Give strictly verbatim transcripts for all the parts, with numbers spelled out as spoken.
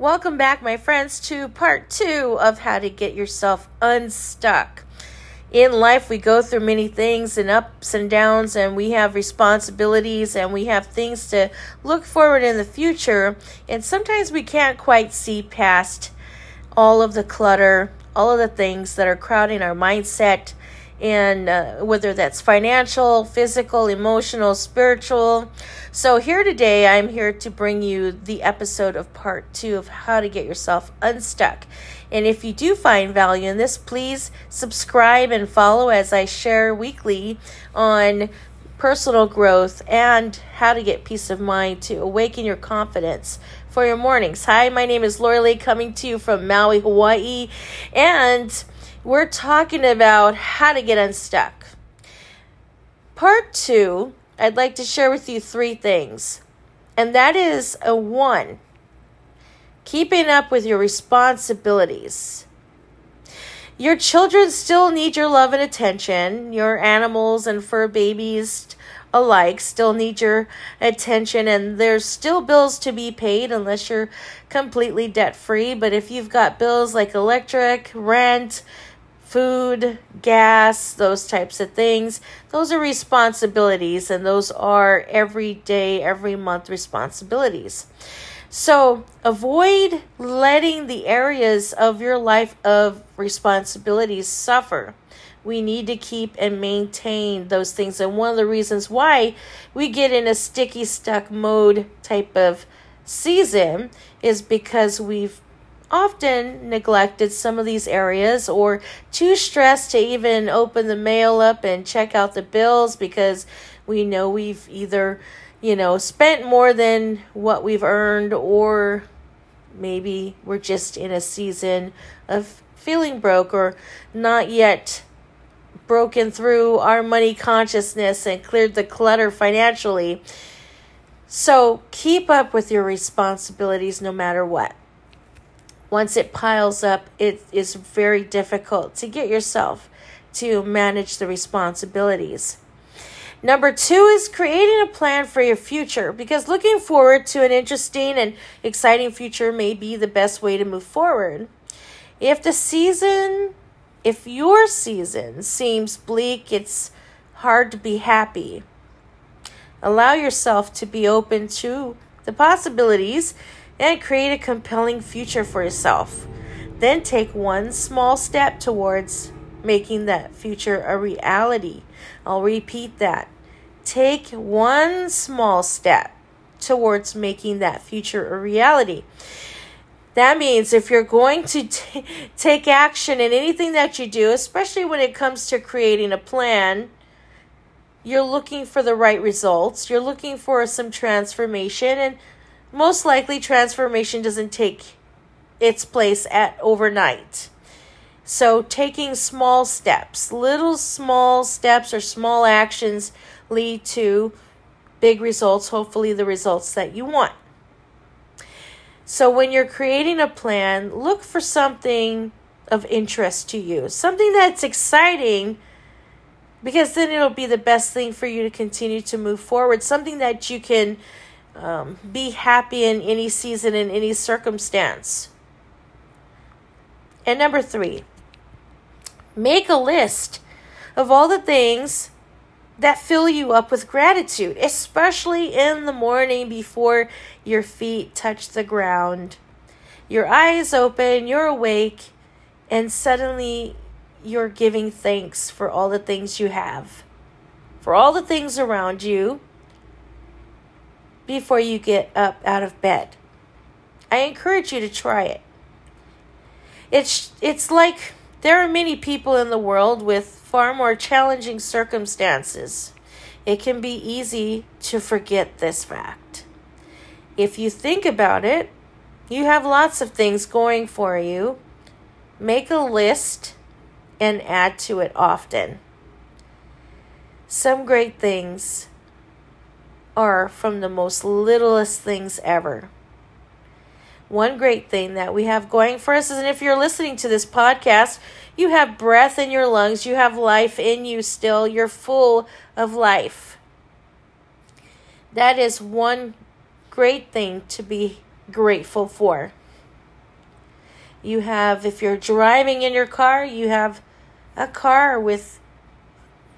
Welcome back, my friends, to part two of how to get yourself unstuck. In life, we go through many things and ups and downs, and we have responsibilities and we have things to look forward in the future. And sometimes we can't quite see past all of the clutter, all of the things that are crowding our mindset, and uh, whether that's financial, physical, emotional, spiritual. So here today, I'm here to bring you the episode of part two of how to get yourself unstuck. And if you do find value in this, please subscribe and follow as I share weekly on personal growth and how to get peace of mind to awaken your confidence for your mornings. Hi, my name is Lori Lee, coming to you from Maui, Hawaii, and we're talking about how to get unstuck. Part two, I'd like to share with you three things. And that is a one, keeping up with your responsibilities. Your children still need your love and attention. Your animals and fur babies alike still need your attention, and there's still bills to be paid unless you're completely debt-free. But if you've got bills like electric, rent, food, gas, those types of things, those are responsibilities, and those are every day, every month responsibilities. So avoid letting the areas of your life of responsibilities suffer. We need to keep and maintain those things. And one of the reasons why we get in a sticky, stuck mode type of season is because we've often neglected some of these areas, or too stressed to even open the mail up and check out the bills because we know we've either, you know, spent more than what we've earned, or maybe we're just in a season of feeling broke or not yet broken through our money consciousness and cleared the clutter financially. So keep up with your responsibilities no matter what. Once it piles up, it is very difficult to get yourself to manage the responsibilities. Number two is creating a plan for your future, because looking forward to an interesting and exciting future may be the best way to move forward. If the season If your season seems bleak, it's hard to be happy. Allow yourself to be open to the possibilities and create a compelling future for yourself. Then take one small step towards making that future a reality. I'll repeat that. Take one small step towards making that future a reality. That means if you're going to t- take action in anything that you do, especially when it comes to creating a plan, you're looking for the right results. You're looking for some transformation, and most likely transformation doesn't take its place at overnight. So taking small steps, little small steps or small actions lead to big results, hopefully the results that you want. So when you're creating a plan, look for something of interest to you, something that's exciting, because then it'll be the best thing for you to continue to move forward, something that you can um, be happy in any season, in any circumstance. And number three, make a list of all the things that fill you up with gratitude, especially in the morning before your feet touch the ground. Your eyes open, you're awake, and suddenly you're giving thanks for all the things you have, for all the things around you before you get up out of bed. I encourage you to try it. It's, it's like there are many people in the world with far more challenging circumstances. It can be easy to forget this fact. If you think about it, you have lots of things going for you. Make a list and add to it often. Some great things are from the most littlest things ever. One great thing that we have going for us is, and if you're listening to this podcast, you have breath in your lungs, you have life in you still, you're full of life. That is one great thing to be grateful for. You have, if you're driving in your car, you have a car with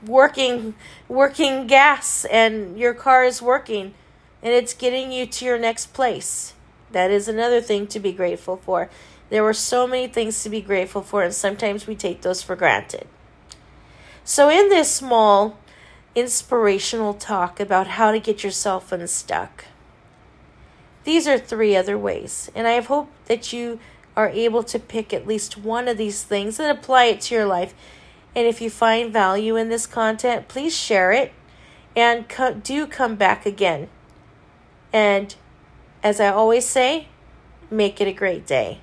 working working gas, and your car is working and it's getting you to your next place. That is another thing to be grateful for. There were so many things to be grateful for, and sometimes we take those for granted. So in this small inspirational talk about how to get yourself unstuck, these are three other ways, and I hope that you are able to pick at least one of these things and apply it to your life. And if you find value in this content, please share it, and co- do come back again. And as I always say, make it a great day.